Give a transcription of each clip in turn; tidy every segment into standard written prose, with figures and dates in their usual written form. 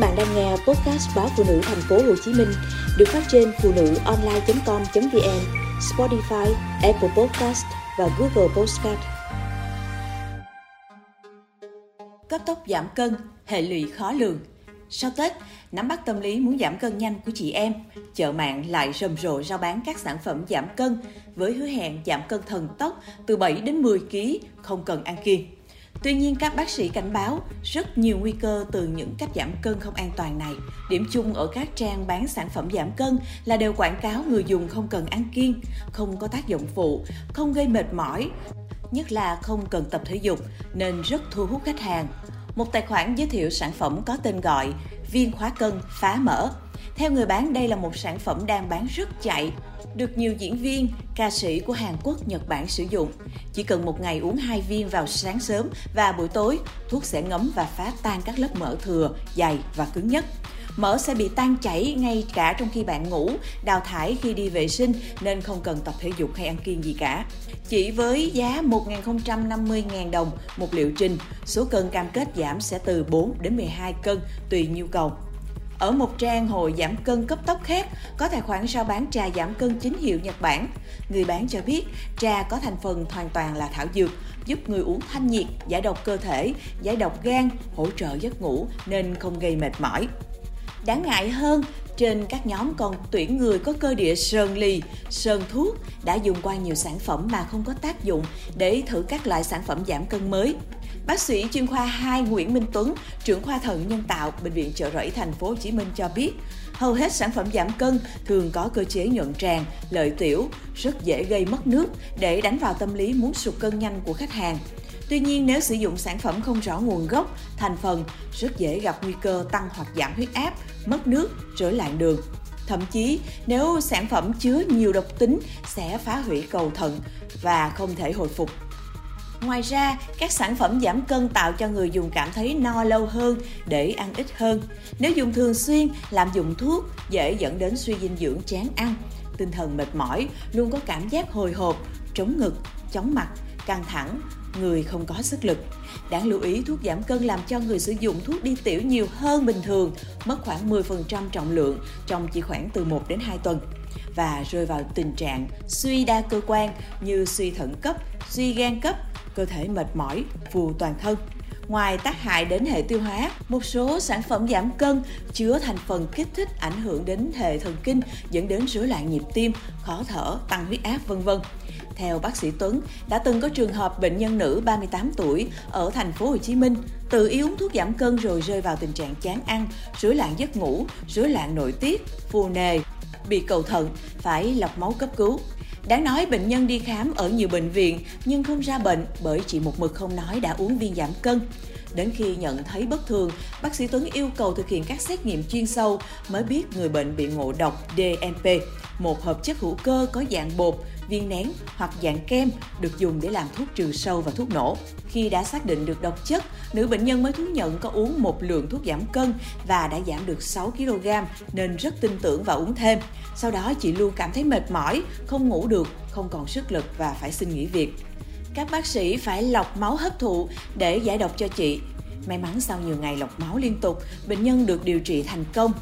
bạn đang nghe podcast báo Phụ Nữ Thành phố Hồ Chí Minh được phát trên phụ nữ online.com.vn, Spotify, Apple Podcast và Google Podcast. Cấp tốc giảm cân, hệ lụy khó lường. Sau Tết, nắm bắt tâm lý muốn giảm cân nhanh của chị em, chợ mạng lại rầm rộ rao bán các sản phẩm giảm cân với hứa hẹn giảm cân thần tốc từ 7 đến 10 kg, không cần ăn kiêng. Tuy nhiên, các bác sĩ cảnh báo rất nhiều nguy cơ từ những cách giảm cân không an toàn này. Điểm chung ở các trang bán sản phẩm giảm cân là đều quảng cáo người dùng không cần ăn kiêng, không có tác dụng phụ, không gây mệt mỏi, nhất là không cần tập thể dục nên rất thu hút khách hàng. Một tài khoản giới thiệu sản phẩm có tên gọi viên khóa cân phá mỡ. Theo người bán, đây là một sản phẩm đang bán rất chạy, được nhiều diễn viên, ca sĩ của Hàn Quốc, Nhật Bản sử dụng. Chỉ cần một ngày uống 2 viên vào sáng sớm và buổi tối, thuốc sẽ ngấm và phá tan các lớp mỡ thừa, dày và cứng nhất. Mỡ sẽ bị tan chảy ngay cả trong khi bạn ngủ, đào thải khi đi vệ sinh nên không cần tập thể dục hay ăn kiêng gì cả. Chỉ với giá 1.050.000 đồng một liệu trình, số cân cam kết giảm sẽ từ 4 đến 12 cân tùy nhu cầu. Ở một trang hội giảm cân cấp tốc khác, có tài khoản rao bán trà giảm cân chính hiệu Nhật Bản. Người bán cho biết trà có thành phần hoàn toàn là thảo dược, giúp người uống thanh nhiệt, giải độc cơ thể, giải độc gan, hỗ trợ giấc ngủ nên không gây mệt mỏi. Đáng ngại hơn, trên các nhóm còn tuyển người có cơ địa sờn lì, sờn thuốc, đã dùng qua nhiều sản phẩm mà không có tác dụng để thử các loại sản phẩm giảm cân mới. Bác sĩ chuyên khoa 2 Nguyễn Minh Tuấn, trưởng khoa thận nhân tạo Bệnh viện Chợ Rẫy Thành phố Hồ Chí Minh cho biết, hầu hết sản phẩm giảm cân thường có cơ chế nhuận tràng, lợi tiểu, rất dễ gây mất nước để đánh vào tâm lý muốn sụt cân nhanh của khách hàng. Tuy nhiên, nếu sử dụng sản phẩm không rõ nguồn gốc, thành phần, rất dễ gặp nguy cơ tăng hoặc giảm huyết áp, mất nước, rối loạn đường. Thậm chí, nếu sản phẩm chứa nhiều độc tính sẽ phá hủy cầu thận và không thể hồi phục. Ngoài ra, các sản phẩm giảm cân tạo cho người dùng cảm thấy no lâu hơn để ăn ít hơn. Nếu dùng thường xuyên, lạm dụng thuốc dễ dẫn đến suy dinh dưỡng, chán ăn, tinh thần mệt mỏi, luôn có cảm giác hồi hộp, trống ngực, chóng mặt, căng thẳng, người không có sức lực. Đáng lưu ý, thuốc giảm cân làm cho người sử dụng thuốc đi tiểu nhiều hơn bình thường, mất khoảng 10% trọng lượng trong chỉ khoảng từ 1 đến 2 tuần và rơi vào tình trạng suy đa cơ quan như suy thận cấp, suy gan cấp, cơ thể mệt mỏi, phù toàn thân. Ngoài tác hại đến hệ tiêu hóa, một số sản phẩm giảm cân chứa thành phần kích thích ảnh hưởng đến hệ thần kinh, dẫn đến rối loạn nhịp tim, khó thở, tăng huyết áp, v.v. Theo bác sĩ Tuấn, đã từng có trường hợp bệnh nhân nữ 38 tuổi ở thành phố Hồ Chí Minh tự ý uống thuốc giảm cân rồi rơi vào tình trạng chán ăn, rối loạn giấc ngủ, rối loạn nội tiết, phù nề, bị cầu thận, phải lọc máu cấp cứu. Đáng nói, bệnh nhân đi khám ở nhiều bệnh viện nhưng không ra bệnh bởi chị một mực không nói đã uống viên giảm cân. Đến khi nhận thấy bất thường, bác sĩ Tuấn yêu cầu thực hiện các xét nghiệm chuyên sâu mới biết người bệnh bị ngộ độc DNP, một hợp chất hữu cơ có dạng bột, viên nén hoặc dạng kem được dùng để làm thuốc trừ sâu và thuốc nổ. Khi đã xác định được độc chất, nữ bệnh nhân mới thú nhận có uống một lượng thuốc giảm cân và đã giảm được 6 kg nên rất tin tưởng và uống thêm. Sau đó chị luôn cảm thấy mệt mỏi, không ngủ được, không còn sức lực và phải xin nghỉ việc. Các bác sĩ phải lọc máu hấp thụ để giải độc cho chị. May mắn sau nhiều ngày lọc máu liên tục, bệnh nhân được điều trị thành công.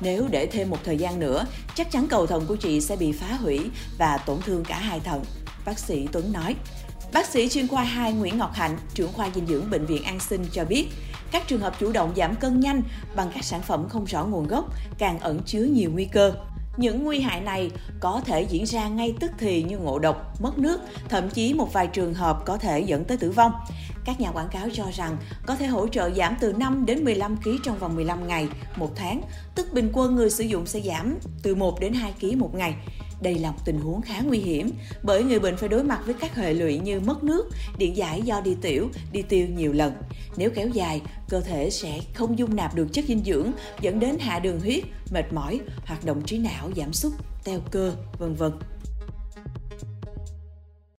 Nếu để thêm một thời gian nữa, chắc chắn cầu thận của chị sẽ bị phá hủy và tổn thương cả hai thận, bác sĩ Tuấn nói. Bác sĩ chuyên khoa 2 Nguyễn Ngọc Hạnh, trưởng khoa dinh dưỡng Bệnh viện An Sinh cho biết, các trường hợp chủ động giảm cân nhanh bằng các sản phẩm không rõ nguồn gốc càng ẩn chứa nhiều nguy cơ. Những nguy hại này có thể diễn ra ngay tức thì như ngộ độc, mất nước, thậm chí một vài trường hợp có thể dẫn tới tử vong. Các nhà quảng cáo cho rằng có thể hỗ trợ giảm từ 5 đến 15 kg trong vòng 15 ngày, 1 tháng, tức bình quân người sử dụng sẽ giảm từ 1 đến 2 kg một ngày. Đây là một tình huống khá nguy hiểm bởi người bệnh phải đối mặt với các hệ lụy như mất nước, điện giải do đi tiểu, đi tiêu nhiều lần. Nếu kéo dài, cơ thể sẽ không dung nạp được chất dinh dưỡng, dẫn đến hạ đường huyết, mệt mỏi, hoạt động trí não giảm sút, teo cơ, v.v.